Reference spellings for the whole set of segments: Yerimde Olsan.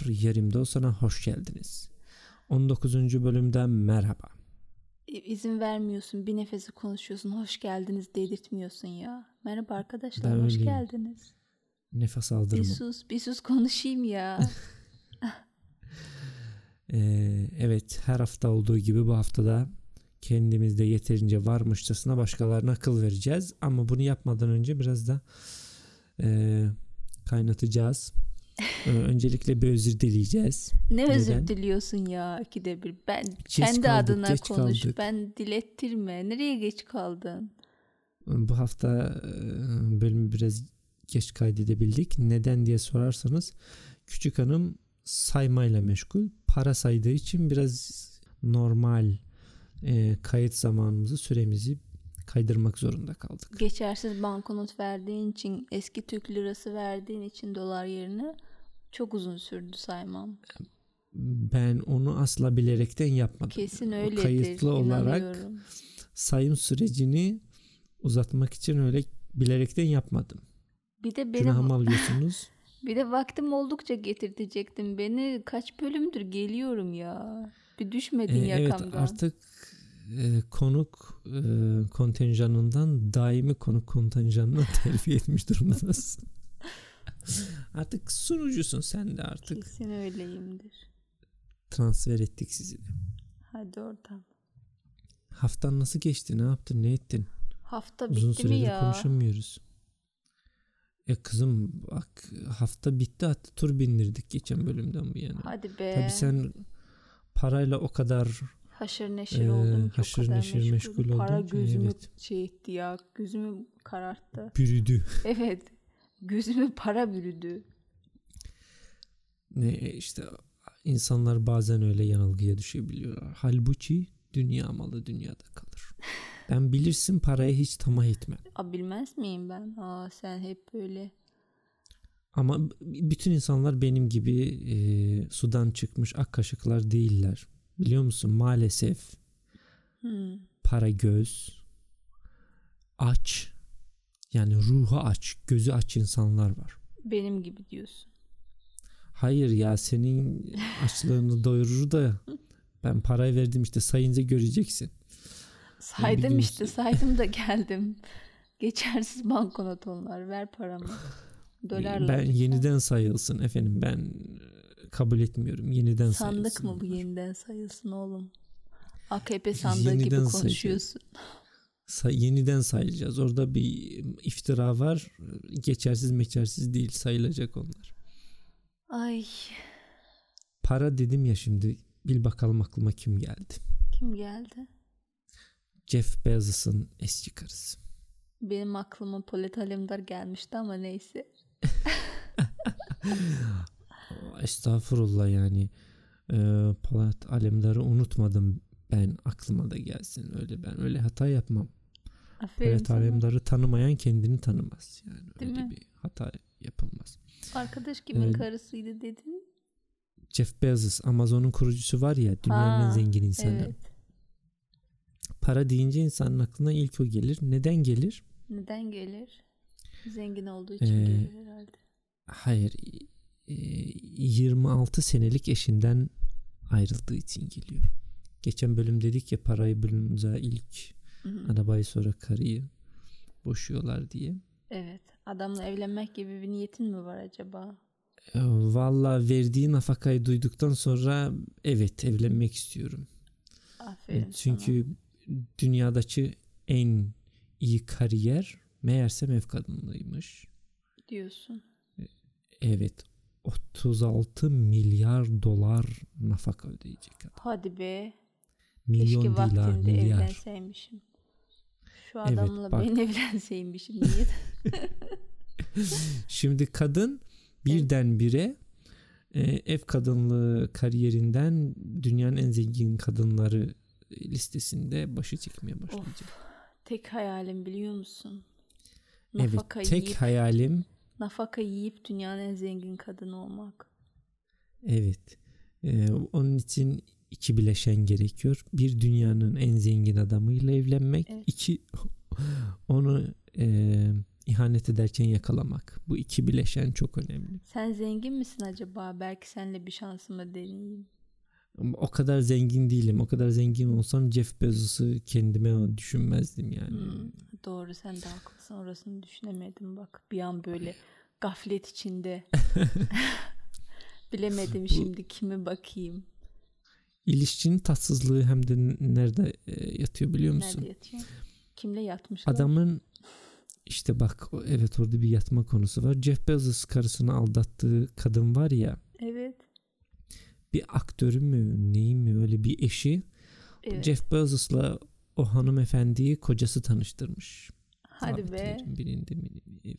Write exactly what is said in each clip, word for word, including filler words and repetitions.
Dinleyenler, Yerimde Olsan'a hoş geldiniz. on dokuzuncu bölümden merhaba. İzin vermiyorsun, bir nefese konuşuyorsun, hoş geldiniz dedirtmiyorsun ya. Merhaba arkadaşlar, ben hoş öyleyim. Geldiniz. Nefes aldırma. Bir sus, bir sus konuşayım ya. ee, evet, her hafta olduğu gibi bu haftada kendimizde yeterince varmışçasına başkalarına akıl vereceğiz. Ama bunu yapmadan önce biraz da e, kaynatacağız. Öncelikle bir özür dileyeceğiz. Ne Neden? Özür diliyorsun ya ikide bir? Ben geç kendi kaldık, adına konuş. Kaldık. Ben dilettirme. Nereye geç kaldın? Bu hafta bölümü biraz geç kaydedebildik. Neden diye sorarsanız küçük hanım saymayla meşgul. Para saydığı için biraz normal e, kayıt zamanımızı, süremizi kaydırmak zorunda kaldık. Geçersiz banknot verdiğin için, eski Türk lirası verdiğin için dolar yerine çok uzun sürdü saymam. Ben onu asla bilerekten yapmadım. Kesin öyledir. Kayıtlı olarak sayım sürecini uzatmak için öyle bilerekten yapmadım. Bir de benim günahımı alıyorsunuz. Bir de vaktim oldukça getirtecektim beni. Kaç bölümdür geliyorum ya. Bir düşmedin ee, yakamdan. Evet, artık konuk e, kontenjanından daimi konuk kontenjanına terfi etmiş durumdasın. Artık sunucusun sen de artık. Kesin öyleyimdir. Transfer ettik sizi de. Hadi oradan. Haftan nasıl geçti? Ne yaptın? Ne ettin? Hafta bitti mi ya? Uzun süredir konuşamıyoruz. E kızım bak, hafta bitti, hatta tur bindirdik geçen bölümden bu yana. Hadi be. Tabii sen parayla o kadar haşır neşir ee, oldum ki, haşır o kadar neşir, meşgul oldum. Para gözümü evet. şey etti ya. Gözümü kararttı. Bürüdü. Evet. Gözümü para bürüdü. Ne işte, insanlar bazen öyle yanılgıya düşebiliyorlar. Halbuki dünya malı dünyada kalır. Ben bilirsin paraya hiç tamah etmem. A, bilmez miyim ben? Aa, sen hep böyle. Ama bütün insanlar benim gibi e, sudan çıkmış ak kaşıklar değiller. Biliyor musun? Maalesef hmm. para göz, aç, yani ruhu aç, gözü aç insanlar var. Benim gibi diyorsun. Hayır ya, senin açlığını doyurur da ben parayı verdim işte, sayınca göreceksin. Saydım işte, saydım da geldim. Geçersiz banknot onlar, ver paramı. Dolarla. Ben işte. Yeniden sayılsın efendim, ben kabul etmiyorum. Yeniden sandık sayılsın. Sandık mı bu? Yeniden sayılsın oğlum. A K P sandığı yeniden gibi konuşuyorsun. Say- yeniden sayılacağız. Orada bir iftira var. Geçersiz meçersiz değil. Sayılacak onlar. Ay. Para dedim ya şimdi. Bil bakalım aklıma kim geldi. Kim geldi? Jeff Bezos'un eski karısı. Benim aklıma Polat Alemdar gelmişti ama neyse. Estağfurullah yani. Ee, Polat Alemdar'ı unutmadım ben, aklıma da gelsin öyle, ben öyle hata yapmam. Aferin Polat sana. Alemdar'ı tanımayan kendini tanımaz yani, değil öyle mi? Bir hata yapılmaz. Arkadaş kimin ee, karısıydı dedin? Jeff Bezos, Amazon'un kurucusu var ya, dünyanın en zengin insanı. Evet. Para deyince insanın aklına ilk o gelir. Neden gelir? Neden gelir? Zengin olduğu için ee, gelir herhalde. Hayır. yirmi altı senelik eşinden ayrıldığı için geliyor. Geçen bölüm dedik ya, parayı bulunca ilk hı hı. arabayı, sonra karıyı boşuyorlar diye. Evet. Adamla evlenmek gibi bir niyetin mi var acaba? E, Valla verdiği nafakayı duyduktan sonra evet, evlenmek istiyorum. Aferin. Çünkü sana. Dünyadaki en iyi kariyer meğerse ev kadınlığıymış. Diyorsun. Evet. otuz altı milyar dolar nafaka ödeyecek adam. Hadi be. Milyon Keşke dolar, vaktinde milyar. Evlenseymişim. Şu adamla evet, bak. Ben evlenseymişim. Niye? Şimdi kadın birdenbire evet. ev kadınlığı kariyerinden dünyanın en zengin kadınları listesinde başı çekmeye başlayacak. Of, tek hayalim biliyor musun? Nafaka evet. Tek yiyip... hayalim nafaka yiyip dünyanın en zengin kadını olmak. Evet. Ee, onun için iki bileşen gerekiyor. Bir, dünyanın en zengin adamıyla evlenmek. Evet. İki, onu e, ihanet ederken yakalamak. Bu iki bileşen çok önemli. Sen zengin misin acaba? Belki seninle bir şansımı deneyeyim. O kadar zengin değilim. O kadar zengin olsam Jeff Bezos'u kendime düşünmezdim yani. Hmm, doğru, sen de haklısın. Orasını düşünemedim bak. Bir an böyle gaflet içinde. Bilemedim şimdi kime bakayım. İlişkinin tatsızlığı hem de nerede yatıyor biliyor musun? Nerede yatıyor? Kimle yatmışlar? Adamın işte bak evet orada bir yatma konusu var. Jeff Bezos karısını aldattığı kadın var ya. Evet. Bir aktörü mü neyim mi öyle bir eşi. Evet. Jeff Bezos'la o hanımefendiyi kocası tanıştırmış. Hadi Abi, be. Birinde, evet.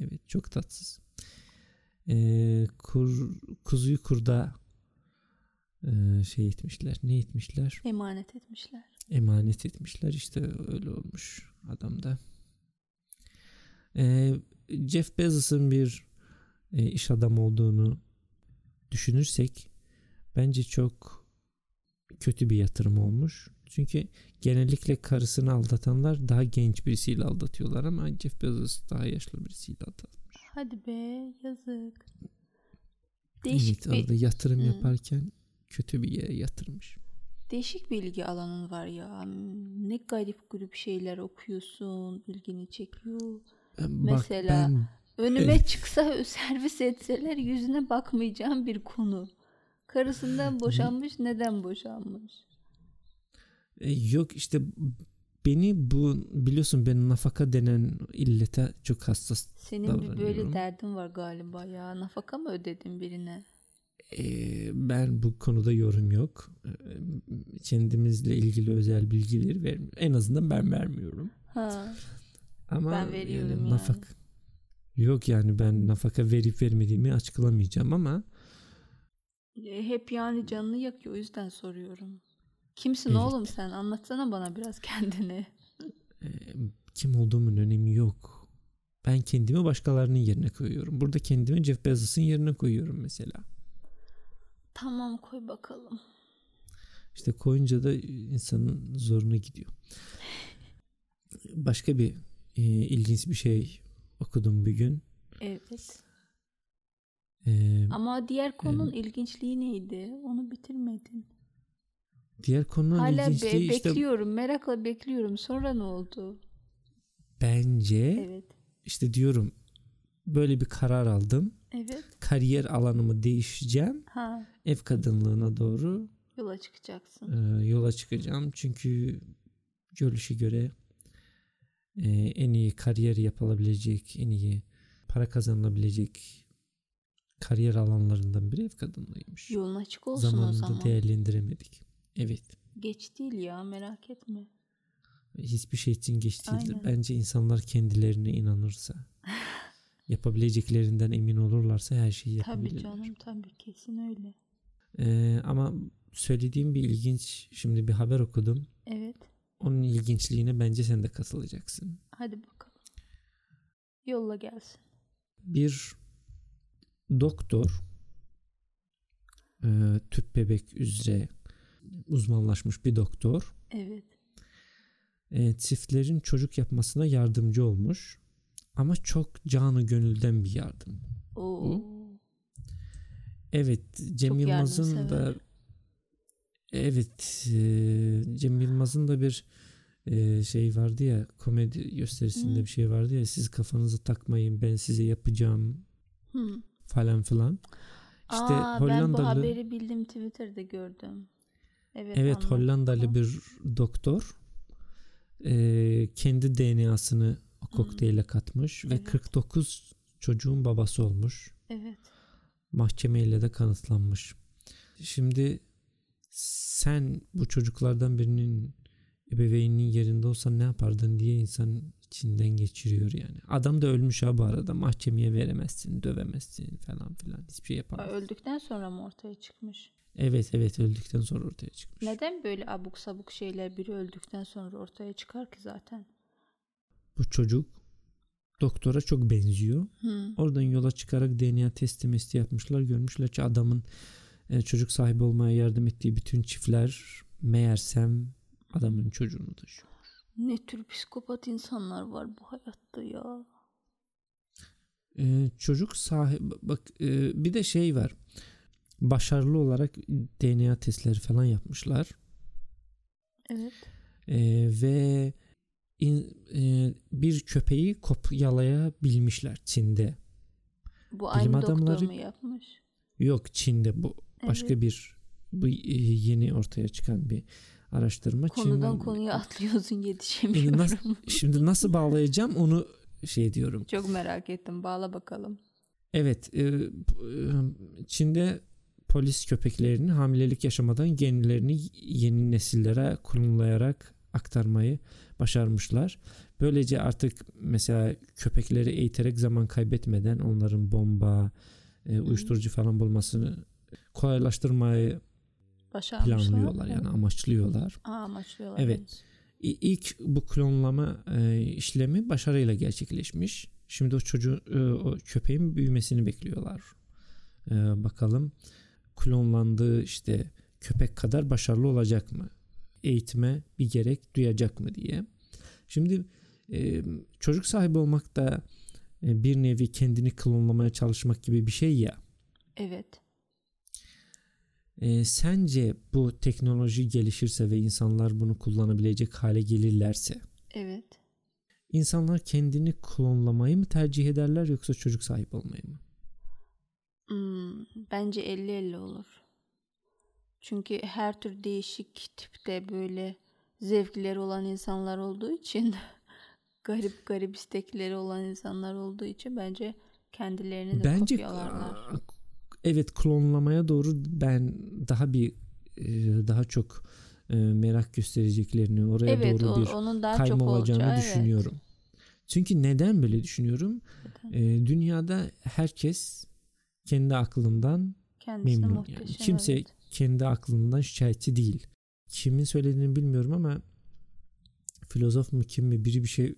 Evet çok tatsız. Ee, kur, kuzuyu kurda e, şey etmişler. Ne etmişler? Emanet etmişler. Emanet etmişler işte öyle olmuş adamda. Ee, Jeff Bezos'un bir e, iş adamı olduğunu düşünürsek bence çok kötü bir yatırım olmuş. Çünkü genellikle karısını aldatanlar daha genç birisiyle aldatıyorlar ama Jeff Bezos daha yaşlı birisiyle aldatmış. Hadi be yazık. Değişik evet, bir yatırım Hı. yaparken kötü bir yere yatırmış. Değişik bir ilgi alanın var ya. Ne garip grup şeyler okuyorsun, ilgini çekiyor. Bak, mesela ben... önüme evet. çıksa servis etseler yüzüne bakmayacağım bir konu. Karısından boşanmış, neden boşanmış? E, yok işte beni bu biliyorsun ben nafaka denen illete çok hassas davranıyorum. Senin bir böyle derdin var galiba ya. Nafaka mı ödedin birine? E, ben bu konuda yorum yok. Kendimizle ilgili özel bilgileri vermiyorum. En azından ben vermiyorum. Ha. Ama ben veriyorum yani. yani. Nafaka. Yok yani ben nafaka verip vermediğimi açıklamayacağım ama hep yani canını yakıyor o yüzden soruyorum. Kimsin evet. oğlum sen? Anlatsana bana biraz kendini. Kim olduğumun önemi yok. Ben kendimi başkalarının yerine koyuyorum. Burada kendimi Jeff Bezos'un yerine koyuyorum mesela. Tamam koy bakalım. İşte koyunca da insanın zoruna gidiyor. Başka bir e, ilginç bir şey okudum bir gün. Evet. Ee, Ama diğer konunun e, ilginçliği neydi? Onu bitirmedin. Diğer konunun Hala ilginçliği be, işte... bekliyorum. Merakla bekliyorum. Sonra ne oldu? Bence evet. işte diyorum böyle bir karar aldım. Evet. Kariyer alanımı değişeceğim. Ha. Ev kadınlığına doğru yola çıkacaksın. E, yola çıkacağım. Çünkü görüşe göre Ee, en iyi kariyer yapılabilecek, en iyi para kazanılabilecek kariyer alanlarından biri ev kadınlığıymış. Yolun açık olsun Zamanında o zaman. Zamanında değerlendiremedik. Evet. Geç değil ya, merak etme. Hiçbir şey için geç değildir. Aynen. Bence insanlar kendilerine inanırsa, yapabileceklerinden emin olurlarsa her şeyi yapabilirler. Tabii canım, tabii kesin öyle. Ee, ama söylediğim bir ilginç, şimdi bir haber okudum. Evet. Onun ilginçliğine bence sen de katılacaksın. Hadi bakalım. Yolla gelsin. Bir doktor e, tüp bebek üzere uzmanlaşmış bir doktor. Evet. E, çiftlerin çocuk yapmasına yardımcı olmuş. Ama çok canı gönülden bir yardım. Oo. Bu. Evet. Cem Yılmaz'ın da Evet, e, Cem Yılmaz'ın da bir e, şey vardı ya, komedi gösterisinde hmm. bir şey vardı ya, siz kafanızı takmayın, ben size yapacağım hmm. falan filan. İşte Aa, Hollandalı. Ben bu haberi bildim, Twitter'da gördüm. Evet, evet anladım. Hollandalı bir doktor e, kendi D N A'sını o kokteyle hmm. katmış evet. ve kırk dokuz çocuğun babası olmuş. Evet. Mahkemeyle de kanıtlanmış. Şimdi sen bu çocuklardan birinin ebeveyninin yerinde olsan ne yapardın diye insan içinden geçiriyor yani. Adam da ölmüş ha bu arada. Mahkemeye veremezsin, dövemezsin falan filan. Hiçbir şey yapamazsın. Öldükten sonra mı ortaya çıkmış? Evet evet öldükten sonra ortaya çıkmış. Neden böyle abuk sabuk şeyler biri öldükten sonra ortaya çıkar ki zaten? Bu çocuk doktora çok benziyor. Hmm. Oradan yola çıkarak D N A testi mesti yapmışlar. Görmüşler ki adamın çocuk sahibi olmaya yardım ettiği bütün çiftler meğersem adamın çocuğunu taşıyor. Ne tür psikopat insanlar var bu hayatta ya. Ee, çocuk sahibi bak e, bir de şey var. Başarılı olarak D N A testleri falan yapmışlar. Evet. Ee, ve in, e, bir köpeği kopyalayabilmişler Çin'de. Bu aynı bilim adamları... doktor mu yapmış? Yok, Çin'de bu. Evet. Başka bir bu yeni ortaya çıkan bir araştırma. Konudan Çin... konuya atlıyorsun, yetişemiyorum. Nasıl, şimdi nasıl bağlayacağım onu şey diyorum. Çok merak ettim, bağla bakalım. Evet, Çin'de polis köpeklerini hamilelik yaşamadan genlerini yeni nesillere klonlayarak aktarmayı başarmışlar. Böylece artık mesela köpekleri eğiterek zaman kaybetmeden onların bomba, uyuşturucu falan bulmasını kolaylaştırmayı planlıyorlar yani, amaçlıyorlar. Aa, amaçlıyorlar. Evet. İlk bu klonlama işlemi başarıyla gerçekleşmiş. Şimdi o çocuğun, o köpeğin büyümesini bekliyorlar. Bakalım klonlandığı işte köpek kadar başarılı olacak mı? Eğitime bir gerek duyacak mı diye. Şimdi çocuk sahibi olmak da bir nevi kendini klonlamaya çalışmak gibi bir şey ya. Evet. E, sence bu teknoloji gelişirse ve insanlar bunu kullanabilecek hale gelirlerse, evet, İnsanlar kendini klonlamayı mı tercih ederler yoksa çocuk sahibi olmayı mı? Hmm, bence elli elli olur. Çünkü her tür değişik tipte böyle zevkleri olan insanlar olduğu için garip garip istekleri olan insanlar olduğu için bence kendilerini de kopyalarlar. Evet, klonlamaya doğru ben daha bir daha çok merak göstereceklerini, oraya evet, doğru bir kayma olacağını olacağı, düşünüyorum. Evet. Çünkü neden böyle düşünüyorum? Neden? Dünyada herkes kendi aklından kendisi memnun. Muhteşem, yani. Kimse evet. kendi aklından şikayetçi değil. Kimin söylediğini bilmiyorum ama filozof mu kim mi biri bir şey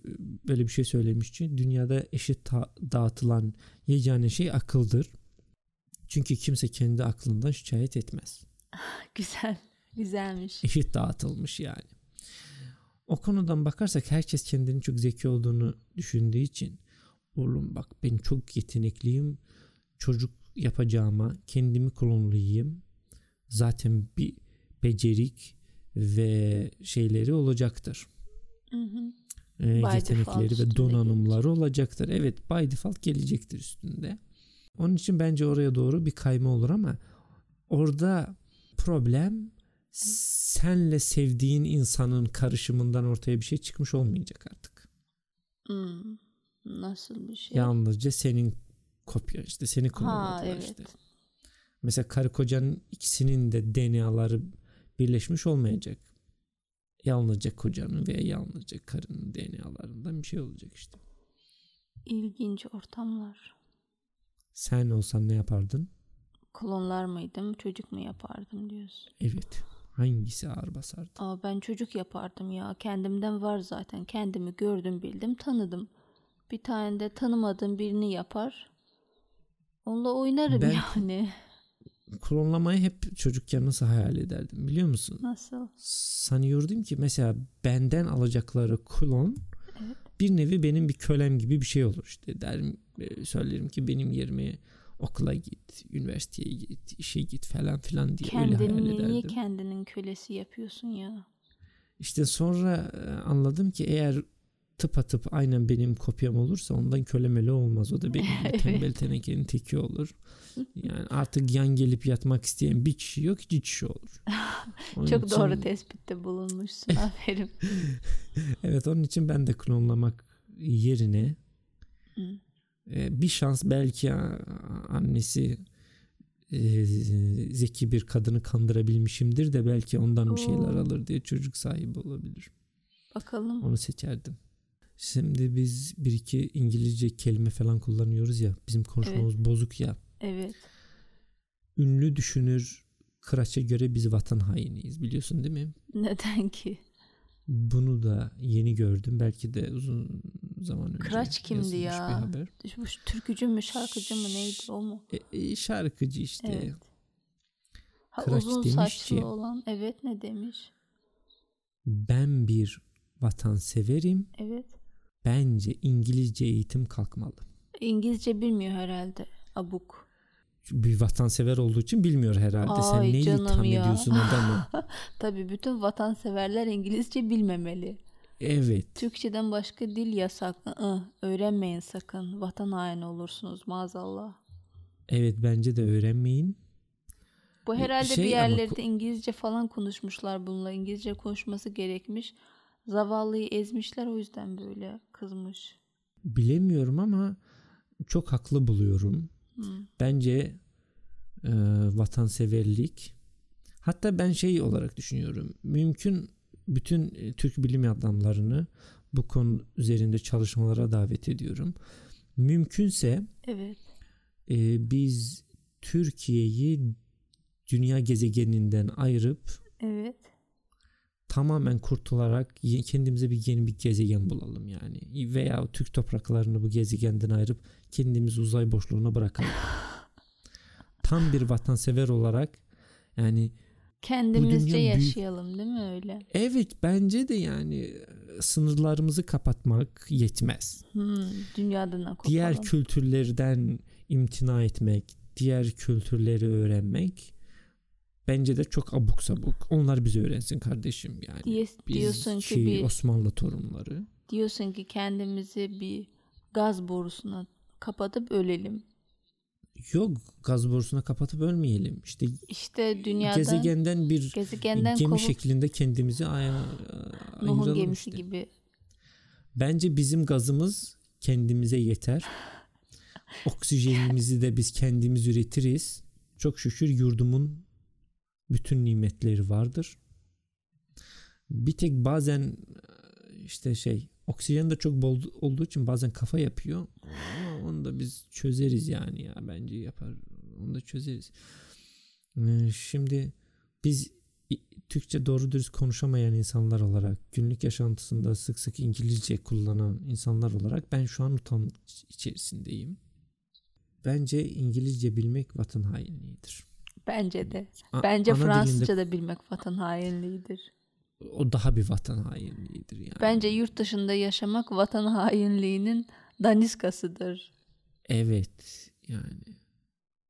böyle bir şey söylemişti. Dünyada eşit ta- dağıtılan yegane şey akıldır. Çünkü kimse kendi aklından şikayet etmez. Güzel, güzelmiş. Eşit dağıtılmış yani. O konudan bakarsak herkes kendini çok zeki olduğunu düşündüğü için oğlum bak ben çok yetenekliyim, çocuk yapacağıma kendimi klonlayayım. Zaten bir becerik ve şeyleri olacaktır. Hı hı. E, yetenekleri ve donanımları olacaktır. Evet, by default gelecektir üstünde. Onun için bence oraya doğru bir kayma olur ama orada problem senle sevdiğin insanın karışımından ortaya bir şey çıkmış olmayacak artık. Hmm, nasıl bir şey? Yalnızca senin kopya işte seni kullanıyorlar evet. işte. Mesela karı kocanın ikisinin de D N A'ları birleşmiş olmayacak. Yalnızca kocanın veya yalnızca karının D N A'larından bir şey olacak işte. İlginç ortamlar. Sen olsan ne yapardın? Klonlar mıydım, çocuk mu yapardım diyorsun? Evet. Hangisi ağır basardı? Aa, ben çocuk yapardım ya. Kendimden var zaten. Kendimi gördüm, bildim, tanıdım. Bir tane de tanımadığım birini yapar. Onunla oynarım ben yani. Klonlamayı hep çocukken nasıl hayal ederdim biliyor musun? Nasıl? Sanıyordum ki mesela benden alacakları klon evet. bir nevi benim bir kölem gibi bir şey olur işte derim. Söylerim ki benim yerime okula git, üniversiteye git, işe git falan filan diye kendini, öyle hayal ederdim. Niye kendinin kölesi yapıyorsun ya? İşte sonra anladım ki eğer tıpatıp aynen benim kopyam olursa ondan kölemeli olmaz. O da benim evet. tembel tenekenin teki olur. Yani artık yan gelip yatmak isteyen bir kişi yok, iki kişi olur. Çok için... doğru tespitte bulunmuşsun. Aferin. Evet, onun için ben de klonlamak yerine Hı. bir şans belki annesi e, zeki bir kadını kandırabilmişimdir de belki ondan bir şeyler Oo. alır diye çocuk sahibi olabilir. Bakalım. Onu seçerdim. Şimdi biz bir iki İngilizce kelime falan kullanıyoruz ya. Bizim konuşmamız evet. bozuk ya. Evet. Ünlü düşünür Kıraç'a göre biz vatan hainiyiz, biliyorsun değil mi? Neden ki? Bunu da yeni gördüm. Belki de uzun zaman önce. Kıraç kimdi ya? Bu türkücü mü, şarkıcı mı, neydi o mu? E, e, şarkıcı işte. Evet. Ha, Kıraç uzun demiş saçlı ki, olan. Evet, ne demiş? Ben bir vatanseverim. Evet. Bence İngilizce eğitim kalkmalı. İngilizce bilmiyor herhalde abuk. Bir vatansever olduğu için bilmiyor herhalde. Ay, sen neyi itham ya. ediyorsun adamı? Tabii bütün vatanseverler İngilizce bilmemeli. Evet. Türkçeden başka dil yasak. I-ı, öğrenmeyin sakın. Vatan haini olursunuz maazallah. Evet, bence de öğrenmeyin. Bu herhalde şey, bir yerlerde ama... İngilizce falan konuşmuşlar bununla. İngilizce konuşması gerekmiş. Zavallıyı ezmişler, o yüzden böyle kızmış. Bilemiyorum ama çok haklı buluyorum. Hı. Bence e, vatanseverlik, hatta ben şey olarak düşünüyorum. Mümkün bütün Türk bilim adamlarını bu konu üzerinde çalışmalara davet ediyorum. Mümkünse evet. e, biz Türkiye'yi dünya gezegeninden ayırıp evet. tamamen kurtularak kendimize bir yeni bir gezegen bulalım yani. Veya Türk topraklarını bu gezegenden ayırıp kendimizi uzay boşluğuna bırakalım. Tam bir vatansever olarak yani kendimizce yaşayalım büyük... değil mi öyle? Evet, bence de yani sınırlarımızı kapatmak yetmez. Hmm, dünyadan kopalım. Diğer kültürlerden imtina etmek, diğer kültürleri öğrenmek bence de çok abuk sabuk. Onlar bizi öğrensin kardeşim yani. Diy- Biz diyorsun ki bir, Osmanlı torunları. Diyorsun ki kendimizi bir gaz borusuna kapatıp ölelim. Yok, gaz borusuna kapatıp ölmeyelim. İşte, işte dünyadan, gezegenden bir gezegenden gemi kovup, şeklinde kendimizi ay- ayıralım. Nuh'un gemisi işte. gibi. Bence bizim gazımız kendimize yeter. Oksijenimizi de biz kendimiz üretiriz. Çok şükür yurdumun bütün nimetleri vardır. Bir tek bazen işte şey, oksijen de çok bol olduğu için bazen kafa yapıyor. Ama onu da biz çözeriz yani ya. Bence yapar. Onu da çözeriz. Şimdi biz Türkçe doğru dürüst konuşamayan insanlar olarak, günlük yaşantısında sık sık İngilizce kullanan insanlar olarak ben şu an utanma içerisindeyim. Bence İngilizce bilmek vatan hainliğidir. Bence de. Bence A- Fransızca dilinde... da bilmek vatan hainliğidir. O daha bir vatan hainliğidir yani. Bence yurt dışında yaşamak vatan hainliğinin daniskasıdır. Evet yani.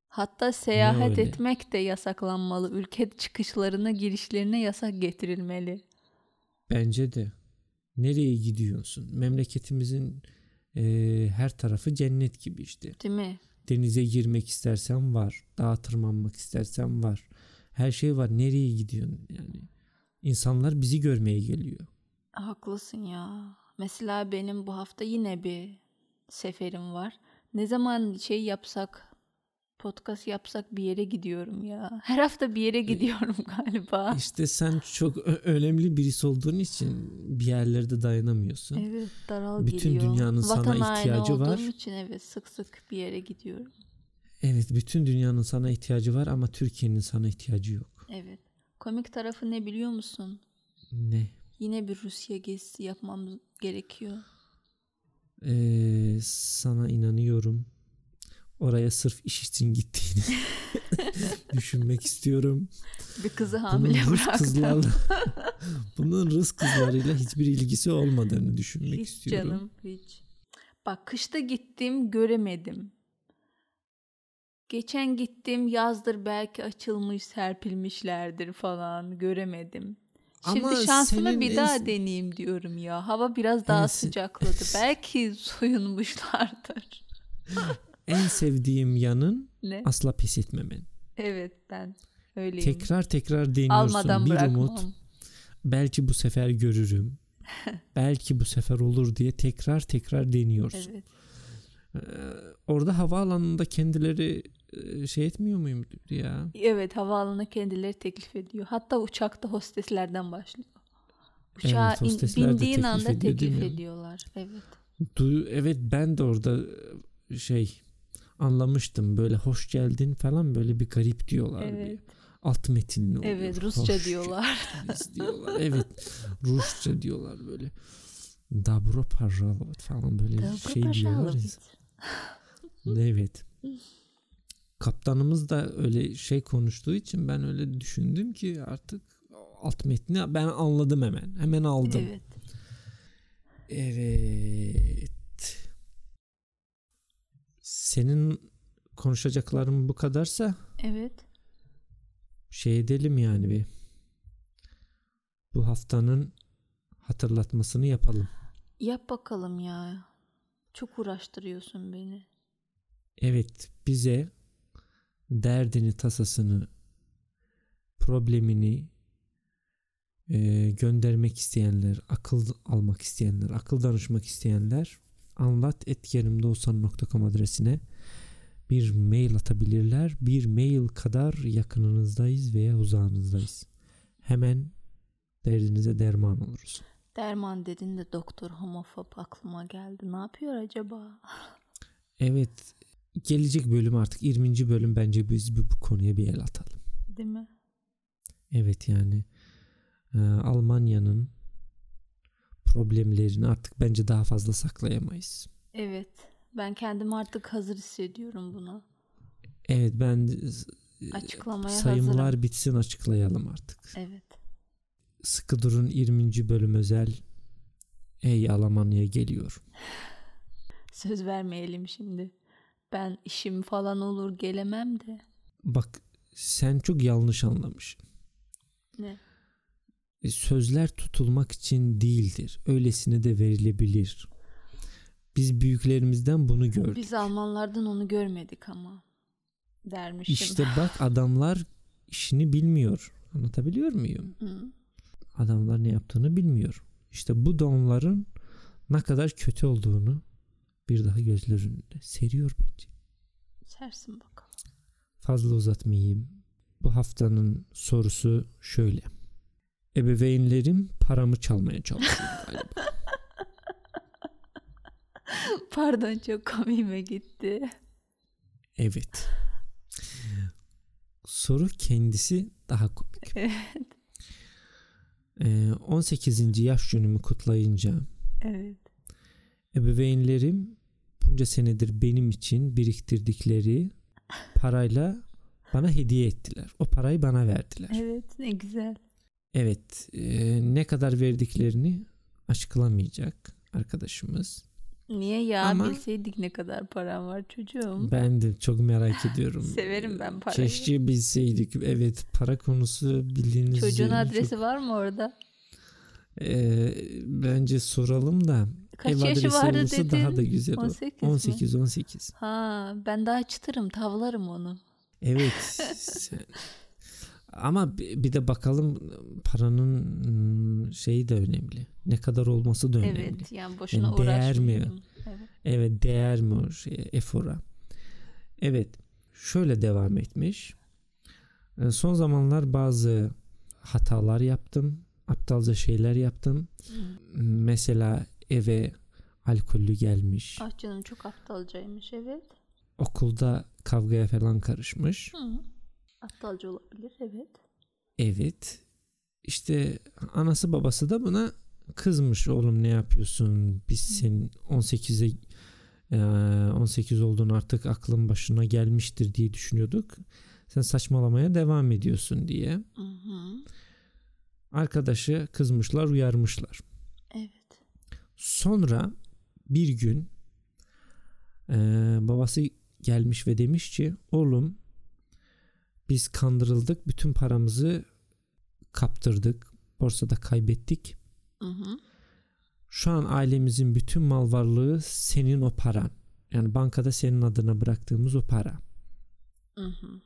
Hatta seyahat etmek de yasaklanmalı. Ülke çıkışlarına, girişlerine yasak getirilmeli. Bence de. Nereye gidiyorsun? Memleketimizin e, her tarafı cennet gibi işte. Değil mi? Denize girmek istersen var. Dağa tırmanmak istersen var. Her şey var. Nereye gidiyorsun yani? İnsanlar bizi görmeye geliyor. Haklısın ya. Mesela benim bu hafta yine bir seferim var. Ne zaman şey yapsak, podcast yapsak bir yere gidiyorum ya. Her hafta bir yere gidiyorum galiba. İşte sen çok önemli birisi olduğun için bir yerlerde dayanamıyorsun. Evet, daral Bütün geliyor. Bütün dünyanın Vatan sana ihtiyacı var. Vatan haini olduğum için evet sık sık bir yere gidiyorum. Evet, bütün dünyanın sana ihtiyacı var ama Türkiye'nin sana ihtiyacı yok. Evet. Komik tarafı ne biliyor musun? Ne? Yine bir Rusya gezisi yapmamız gerekiyor. Ee, sana inanıyorum. Oraya sırf iş için gittiğini düşünmek istiyorum. Bir kızı hamile bunun bıraktım. Kızlarla, bunun Rus kızlarıyla hiçbir ilgisi olmadığını düşünmek hiç istiyorum. Canım, hiç. Bak, kışta gittim, göremedim. Geçen gittim, yazdır belki açılmış, serpilmişlerdir falan, göremedim. Şimdi ama şansımı bir daha en... deneyeyim diyorum ya. Hava biraz daha en... sıcakladı. Belki soyunmuşlardır. En sevdiğim yanın ne? Asla pes etmemen. Evet, ben öyleyim. Tekrar tekrar deniyorsun. Almadan bir bırakmam. Umut. Belki bu sefer görürüm. Belki bu sefer olur diye tekrar tekrar deniyorsun. Evet. Ee, orada havaalanında kendileri şey etmiyor muydu ya? Evet, havaalanına kendileri teklif ediyor. Hatta uçakta hosteslerden başlıyor. Uçağa evet, hostesler in, bindiğin anda teklif, ediyor, teklif ediyorlar. Evet. Du- evet, ben de orada şey... anlamıştım, böyle hoş geldin falan, böyle bir garip diyorlar evet. bir alt metinli oluyor. Evet, Rusça hoş diyorlar. diyorlar. Evet, Rusça diyorlar böyle. Dobro pozdravit falan böyle Dobro şey diyorlar. Evet. Kaptanımız da öyle şey konuştuğu için ben öyle düşündüm ki artık alt metni ben anladım hemen. Hemen aldım. Evet. Evet. Senin konuşacakların bu kadarsa. Evet. Şey edelim yani bir. Bu haftanın hatırlatmasını yapalım. Yap bakalım ya. Çok uğraştırıyorsun beni. Evet, bize derdini, tasasını, problemini e, göndermek isteyenler, akıl almak isteyenler, akıl danışmak isteyenler anlat at yerimde olsan nokta com adresine bir mail atabilirler. Bir mail kadar yakınınızdayız veya uzağınızdayız. Hemen derdinize derman oluruz. Derman dedin de doktor homofob aklıma geldi. Ne yapıyor acaba? Evet. Gelecek bölüm artık yirminci bölüm bence biz bu, bu konuya bir el atalım. Değil mi? Evet yani e, Almanya'nın problemlerini artık bence daha fazla saklayamayız. Evet. Ben kendimi artık hazır hissediyorum buna. Evet ben açıklamaya sayımlar hazırım. Bitsin açıklayalım artık. Evet. Sıkı durun yirminci bölüm özel ey Almanya'ya geliyor. Söz vermeyelim şimdi. Ben işim falan olur gelemem de. Bak sen çok yanlış anlamışsın. Ne? Sözler tutulmak için değildir. Öylesine de verilebilir. Biz büyüklerimizden bunu gördük. Biz Almanlardan onu görmedik ama dermişim. İşte bak adamlar işini bilmiyor. Anlatabiliyor muyum? Hı. Adamlar ne yaptığını bilmiyor. İşte bu da onların ne kadar kötü olduğunu bir daha gözler önünde seriyor bence. Sersin bakalım. Fazla uzatmayayım. Bu haftanın sorusu şöyle. Ebeveynlerim paramı çalmaya çalışıyor galiba. Pardon çok komiğime gitti. Evet. Soru kendisi daha komik. Evet. on sekizinci yaş günümü kutlayınca evet. Ebeveynlerim bunca senedir benim için biriktirdikleri parayla bana hediye ettiler. O parayı bana verdiler. Evet ne güzel. Evet e, ne kadar verdiklerini açıklamayacak arkadaşımız. Niye ya? Ama bilseydik ne kadar param var çocuğum. Ben de çok merak ediyorum. Severim ben parayı. Keşke bilseydik. Evet para konusu bildiğiniz çocuğun gibi adresi çok... var mı orada? Ee, bence soralım da. Kaç ev yaşı vardı dedin? Daha da güzel on sekiz olur. on sekiz on sekiz Ha, ben daha çıtırım tavlarım onu. Evet. Ama bir de bakalım paranın şeyi de önemli. Ne kadar olması da önemli. Evet yani boşuna yani uğraşmıyorum. Evet. Evet değer mi o şeye, efora. Evet şöyle devam etmiş. Son zamanlar bazı hatalar yaptım. Aptalca şeyler yaptım. Hı. Mesela eve alkollü gelmiş. Ah canım çok aptalcaymış evet. Okulda kavgaya falan karışmış. Hı. Aptalca olabilir evet. Evet. İşte anası babası da buna kızmış. Oğlum ne yapıyorsun? Biz senin on sekize on sekiz olduğunu artık aklın başına gelmiştir diye düşünüyorduk. Sen saçmalamaya devam ediyorsun diye. Hı hı. Arkadaşı kızmışlar, uyarmışlar. Evet. Sonra bir gün e, babası gelmiş ve demiş ki oğlum biz kandırıldık. Bütün paramızı kaptırdık. Borsada kaybettik. Hı hı. Şu an ailemizin bütün mal varlığı senin o paran. Yani bankada senin adına bıraktığımız o para. Hı hı.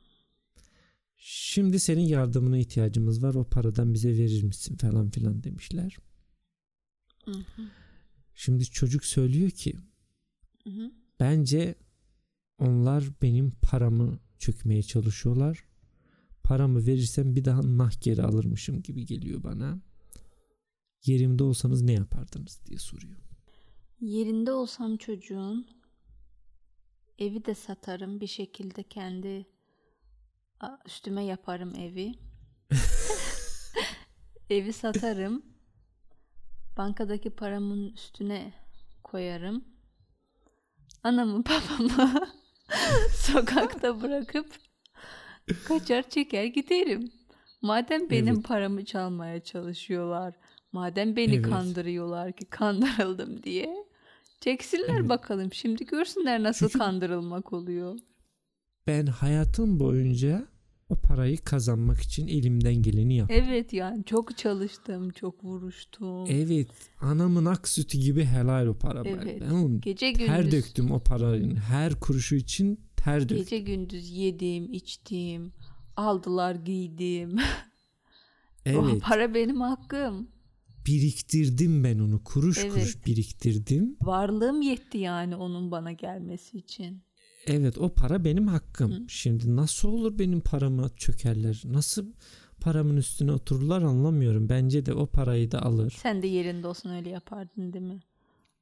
Şimdi senin yardımına ihtiyacımız var. O paradan bize verir misin falan filan demişler. Hı hı. Şimdi çocuk söylüyor ki hı hı. Bence onlar benim paramı çökmeye çalışıyorlar. Paramı verirsem bir daha nah geri alırmışım gibi geliyor bana. Yerimde olsanız ne yapardınız diye soruyor. Yerinde olsam çocuğun evi de satarım bir şekilde kendi üstüme yaparım evi. Evi satarım. Bankadaki paramın üstüne koyarım. Anamı babamı sokakta bırakıp kaçar çeker giderim. Madem benim evet. paramı çalmaya çalışıyorlar, madem beni evet. kandırıyorlar ki kandırıldım diye, çeksinler evet. bakalım şimdi, görsünler nasıl Çünkü kandırılmak oluyor. Ben hayatım boyunca o parayı kazanmak için elimden geleni yaptım. Evet, yani çok çalıştım, çok vuruştum. Evet, anamın ak sütü gibi helal o para. Evet. Ben gece gündüz ter döktüm o paranın, her kuruşu için ter döktüm. Gece gündüz yedim, içtim, aldılar, giydim. Evet. O para benim hakkım. Biriktirdim ben onu, kuruş evet. kuruş biriktirdim. Varlığım yetti yani onun bana gelmesi için. Evet, o para benim hakkım. Hı. Şimdi nasıl olur benim paramı çökerler? Nasıl paramın üstüne otururlar anlamıyorum. Bence de o parayı da alır. Sen de yerinde olsun öyle yapardın değil mi?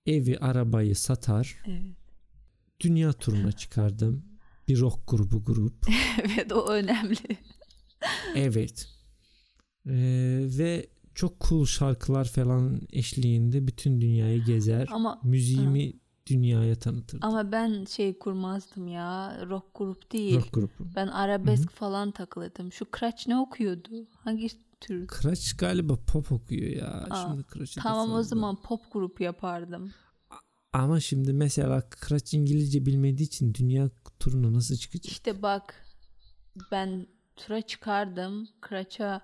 Evi, arabayı satar. Evet. Dünya turuna çıkardım. Bir rock grubu grup. Evet, o önemli. Evet. Ee, ve çok cool şarkılar falan eşliğinde bütün dünyayı gezer. Ama müziğimi hı. dünyaya tanıtırdım. Ama ben şey kurmazdım ya, rock grup değil. Rock grubu. Ben arabesk Hı-hı. falan takılırdım. Şu Kıraç ne okuyordu? Hangi tür? Kıraç galiba pop okuyor ya. Aa, şimdi Kıraç'ı tamam, o zaman pop grup yapardım. Ama şimdi mesela Kıraç İngilizce bilmediği için dünya turuna nasıl çıkacak? İşte bak, ben tura çıkardım. Kıraç'a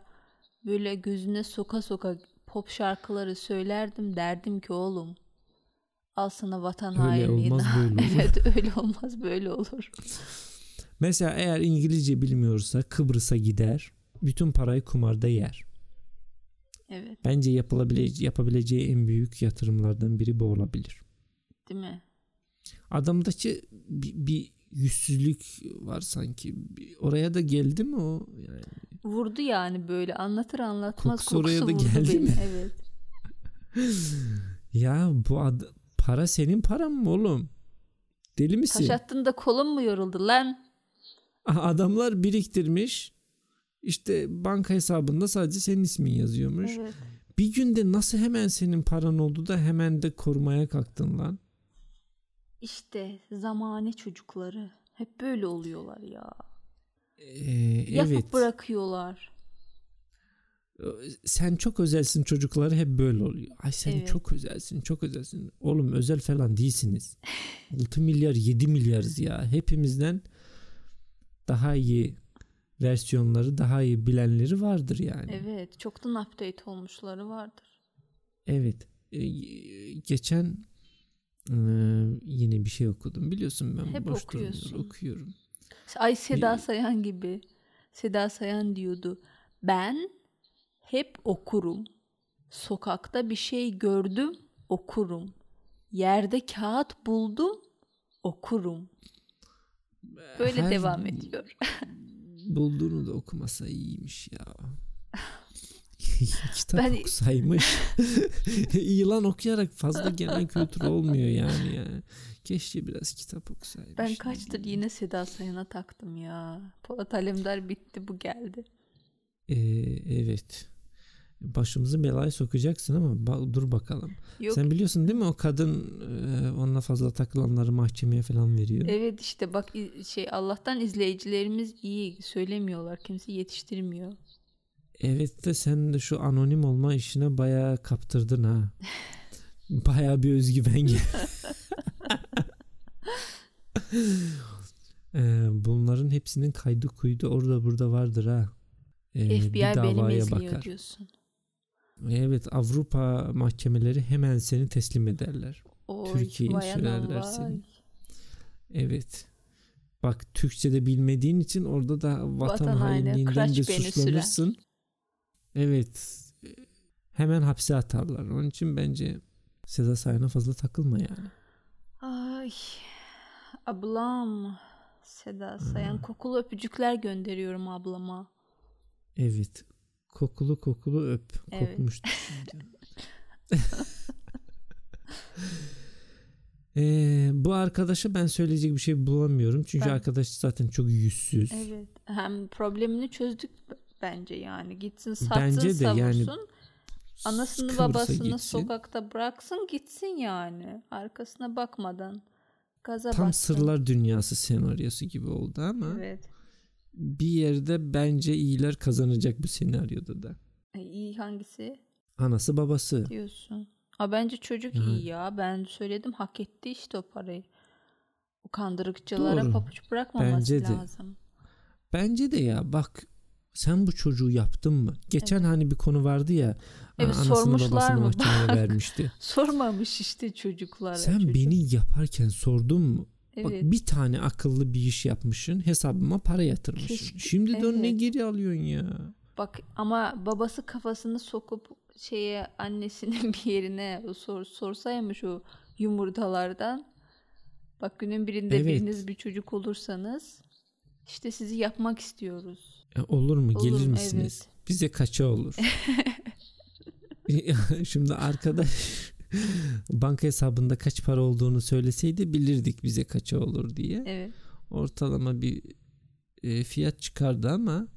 böyle gözüne soka soka pop şarkıları söylerdim. Derdim ki oğlum, al sana vatan hainliği. Evet, öyle olmaz böyle olur. Mesela eğer İngilizce bilmiyorsa Kıbrıs'a gider, bütün parayı kumarda yer. Evet. Bence yapılabile- yapabileceği en büyük yatırımlardan biri bu olabilir. Değil mi? Adamdaki bir, bir yüzsüzlük var sanki. Oraya da geldi mi o? Yani vurdu yani, böyle anlatır anlatmaz kokusu, kokusu oraya da geldi beni. Mi? Evet. Ya bu ad- para senin paran mı oğlum? Deli misin? Taş attın da kolun mu yoruldu lan? Adamlar biriktirmiş. İşte banka hesabında sadece senin ismin yazıyormuş. Evet. Bir günde nasıl hemen senin paran oldu da hemen de korumaya kalktın lan? İşte zamane çocukları hep böyle oluyorlar ya. Ee, Yapıp evet. bırakıyorlar. Sen çok özelsin çocukları hep böyle oluyor. Ay sen evet. çok özelsin, çok özelsin. Oğlum özel falan değilsiniz. altı milyar yedi milyarız ya. Hepimizden daha iyi versiyonları, daha iyi bilenleri vardır yani. Evet, çoktan update olmuşları vardır. Evet. Geçen yine bir şey okudum. Biliyorsun ben hep boş durmuyorum, okuyorum. Ay Seda Sayan gibi. Seda Sayan diyordu. Ben hep okurum. Sokakta bir şey gördüm, okurum. Yerde kağıt buldum, okurum. Böyle her devam ediyor. Bulduğunu da okumasa iyiymiş ya. Kitap ben okusaymış. Yılan okuyarak fazla genel kültür olmuyor yani. yani. Keşke biraz kitap okusaymış. Ben kaçtır yine Seda Sayan'a taktım ya. Polat Alemdar bitti, bu geldi. Ee, evet. Başımızı belaya sokacaksın ama ba- dur bakalım. Yok. Sen biliyorsun değil mi, o kadın e, onunla fazla takılanları mahkemeye falan veriyor. Evet işte bak, şey, Allah'tan izleyicilerimiz iyi, söylemiyorlar, kimse yetiştirmiyor. Evet de sen de şu anonim olma işine bayağı kaptırdın ha. Bayağı bir özgüven geldi. ee, bunların hepsinin kaydı kuydu orada burada vardır ha. Ee, F B I beni izliyor bakar. Diyorsun. Evet, Avrupa mahkemeleri hemen seni teslim ederler. Oy, Türkiye'yi sürerler seni. Evet. Bak, Türkçe'de bilmediğin için orada da vatan, vatan hainliğinden de suçlanırsın. Evet. Hemen hapse atarlar. Onun için bence Seda Sayan'a fazla takılma yani. Ay ablam, Seda Sayan. Hmm. Kokulu öpücükler gönderiyorum ablama. Evet. Kokulu kokulu öp. Evet. Kokmuştu şimdi. ee, bu arkadaşa ben söyleyecek bir şey bulamıyorum. Çünkü ben... arkadaş zaten çok yüzsüz. Evet. Hem problemini çözdük bence yani. Gitsin satsın, bence de savursun. Yani... Anasını Kıbrıs'a babasını gitsin. Sokakta bıraksın gitsin yani. Arkasına bakmadan. Gaza Tam baksın. Sırlar Dünyası senaryosu gibi oldu ama. Evet. bir yerde bence iyiler kazanacak bu senaryoda da. İyi hangisi? Anası babası. Diyorsun. Ha, bence çocuk Hı. iyi ya. Ben söyledim, hak etti işte o parayı. O kandırıkçılara Doğru. papuç bırakmaması bence lazım. Bence de ya, bak sen bu çocuğu yaptın mı? Geçen evet. hani bir konu vardı ya. Evet, anasını babasını mahkemeye vermişti. Sormamış işte çocuklara. Sen çocuk. beni yaparken sordun mu? Evet. Bak bir tane akıllı bir iş yapmışsın, hesabıma para yatırmışsın. Keşke. Şimdi de evet. onu ne geri alıyorsun ya? Bak ama babası kafasını sokup şeye, annesinin bir yerine sor, sorsaymış o yumurtalardan. Bak günün birinde evet. biriniz bir çocuk olursanız işte sizi yapmak istiyoruz. Ya olur mu? Olur, gelir misiniz? Evet. Bize kaça olur? Şimdi arkadaş banka hesabında kaç para olduğunu söyleseydi bilirdik bize kaça olur diye. Evet. Ortalama bir e, fiyat çıkardı ama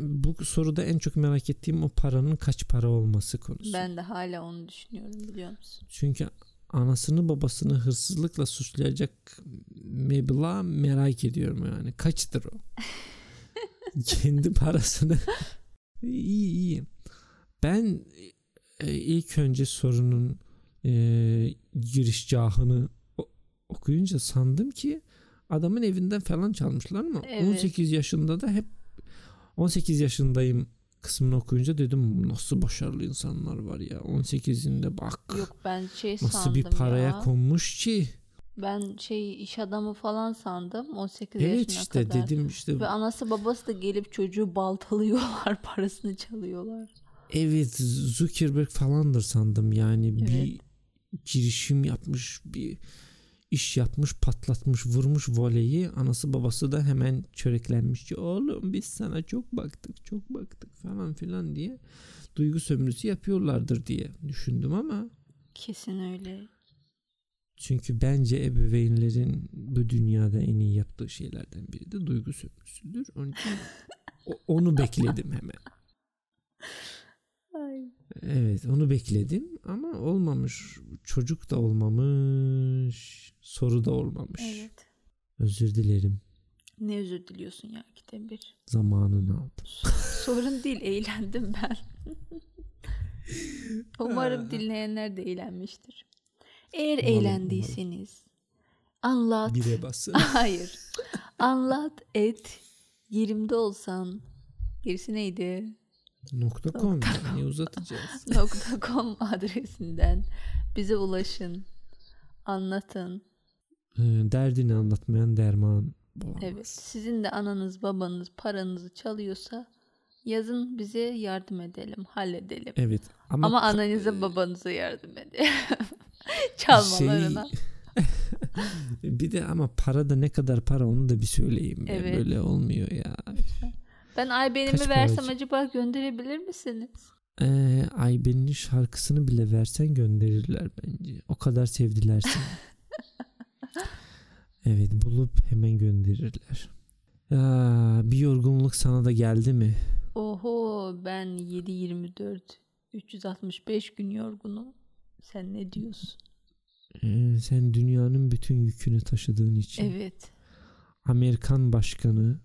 bu soruda en çok merak ettiğim o paranın kaç para olması konusu. Ben de hala onu düşünüyorum, biliyor musun? Çünkü anasını babasını hırsızlıkla suçlayacak meblağ merak ediyorum yani. Kaçtır o? Kendi parasını. iyi iyi. Ben e, ilk önce sorunun e, girişgahını okuyunca sandım ki adamın evinden falan çalmışlar mı? Evet. on sekiz yaşında da hep on sekiz yaşındayım kısmını okuyunca dedim nasıl başarılı insanlar var ya, on sekizinde bak. Yok ben şey sandım ya. Nasıl bir paraya ya. konmuş ki. Ben şey iş adamı falan sandım on sekiz evet yaşına işte, kadar. Evet işte dedim işte. Ve anası babası da gelip çocuğu baltalıyorlar, parasını çalıyorlar. Evet, Zuckerberg falandır sandım yani evet. bir girişim yapmış, bir iş yapmış, patlatmış, vurmuş voleyi, anası babası da hemen çöreklenmiş ki oğlum biz sana çok baktık çok baktık falan filan diye duygu sömürüsü yapıyorlardır diye düşündüm ama kesin öyle. Çünkü bence ebeveynlerin bu dünyada en iyi yaptığı şeylerden biri de duygu sömürüsüdür. Onun için onu bekledim hemen. Ay. Evet, onu bekledim ama olmamış. Çocuk da olmamış, soru da olmamış. Evet. Özür dilerim. Ne özür diliyorsun ya, ikide bir? Zamanını aldım. Sorun değil, eğlendim ben. Umarım dinleyenler de eğlenmiştir. Eğer umarım, eğlendiyseniz umarım. anlat. Bire basın. Hayır. Anlat et yerimde olsan. Gerisi neydi? nokta com niye uzatacağız? nokta com adresinden bize ulaşın, anlatın. Derdini anlatmayan derman bulamaz. Evet, sizin de ananız babanız paranızı çalıyorsa yazın bize, yardım edelim, halledelim. Evet. Ama, ama ananıza e... babanıza yardım edelim çalmalarına. Şey... bir de ama para da ne kadar para onu da bir söyleyeyim. Evet. Ya, böyle olmuyor ya. Lütfen. Ben Ayben'imi versem acaba gönderebilir misiniz? Ee, Ayben'in şarkısını bile versen gönderirler bence. O kadar sevdiler seni. Evet, bulup hemen gönderirler. Aa, bir yorgunluk sana da geldi mi? Oho, ben yedi yirmi dört üç yüz altmış beş gün yorgunum. Sen ne diyorsun? Ee, sen dünyanın bütün yükünü taşıdığın için. Evet. Amerikan başkanı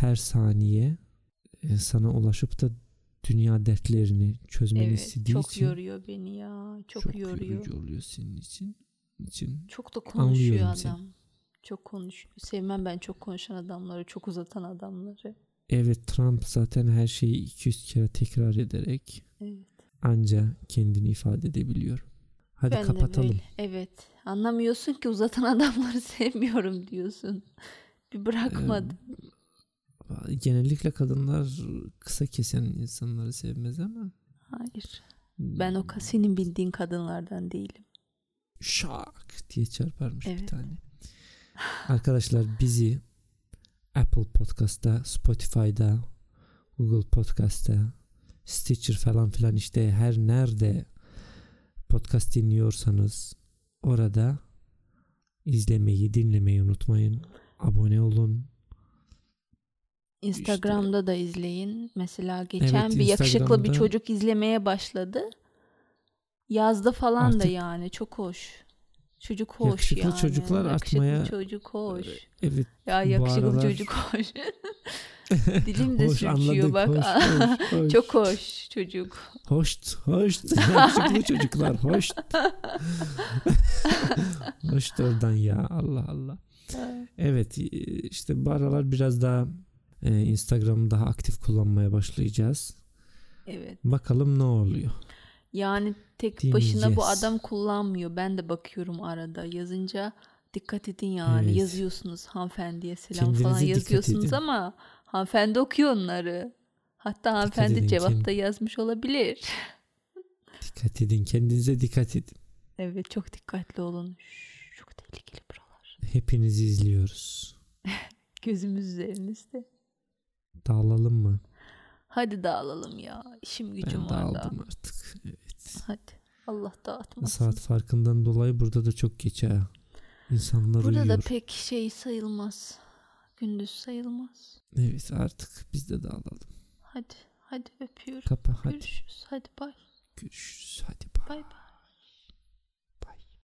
her saniye sana ulaşıp da dünya dertlerini çözmeni evet, istediği için. Evet, çok yoruyor beni ya. Çok, çok yoruyor. Çok yoruyor senin için. için. Çok da konuşuyor adam. Seni. Çok konuşuyor. Sevmem ben çok konuşan adamları, çok uzatan adamları. Evet, Trump zaten her şeyi iki yüz kere tekrar ederek evet. anca kendini ifade edebiliyor. Hadi ben kapatalım. Evet. Anlamıyorsun ki uzatan adamları sevmiyorum diyorsun. Bir bırakmadım. Ee, Genellikle kadınlar kısa kesen insanları sevmez ama. Hayır. Ben o senin bildiğin kadınlardan değilim. Şak diye çarparmış evet. bir tane. Arkadaşlar bizi Apple Podcast'ta, Spotify'da, Google Podcast'ta, Stitcher falan filan işte her nerede podcast dinliyorsanız orada izlemeyi, dinlemeyi unutmayın. Abone olun. Instagram'da işte. da izleyin. Mesela geçen evet, bir yakışıklı bir çocuk izlemeye başladı. Yazdı falan artık, da yani çok hoş. Çocuk hoş yakışıklı yani. Yakışıklı çocuklar artmaya. Yakışıklı çocuk hoş. Evet. Ya yakışıklı aralar... çocuk hoş. Dilim de hoş, sürçüyor anladık. Bak. Hoş, hoş, hoş. Çok hoş çocuk. Hoş, hoş. Yakışıklı çocuklar hoş. Hoş oradan ya. Allah Allah. Evet işte bu aralar biraz daha e, Instagram'ı daha aktif kullanmaya başlayacağız. Evet. Bakalım ne oluyor. Yani tek dinleyeceğiz. Başına bu adam kullanmıyor. Ben de bakıyorum arada yazınca. Dikkat edin yani. Evet. Yazıyorsunuz hanımefendiye selam kendinize falan yazıyorsunuz ama hanımefendi okuyor onları. Hatta hanımefendi cevapta kend... yazmış olabilir. Dikkat edin. Kendinize dikkat edin. Evet, çok dikkatli olun. Çok tehlikeli buralar. Hepinizi izliyoruz. Gözümüz üzerinizde. Dağılalım mı? Hadi dağılalım ya. İşim gücüm ben var da. Ben dağıldım artık. Evet. Hadi. Allah dağıtmasın. Saat farkından dolayı burada da çok geç ha. İnsanlar burada uyuyor. Burada da pek şey sayılmaz. Gündüz sayılmaz. Evet artık biz de dağılalım. Hadi. Hadi öpüyorum. Kapa hadi. Görüşürüz. Hadi bay. Görüşürüz. Hadi bay. Bay bay.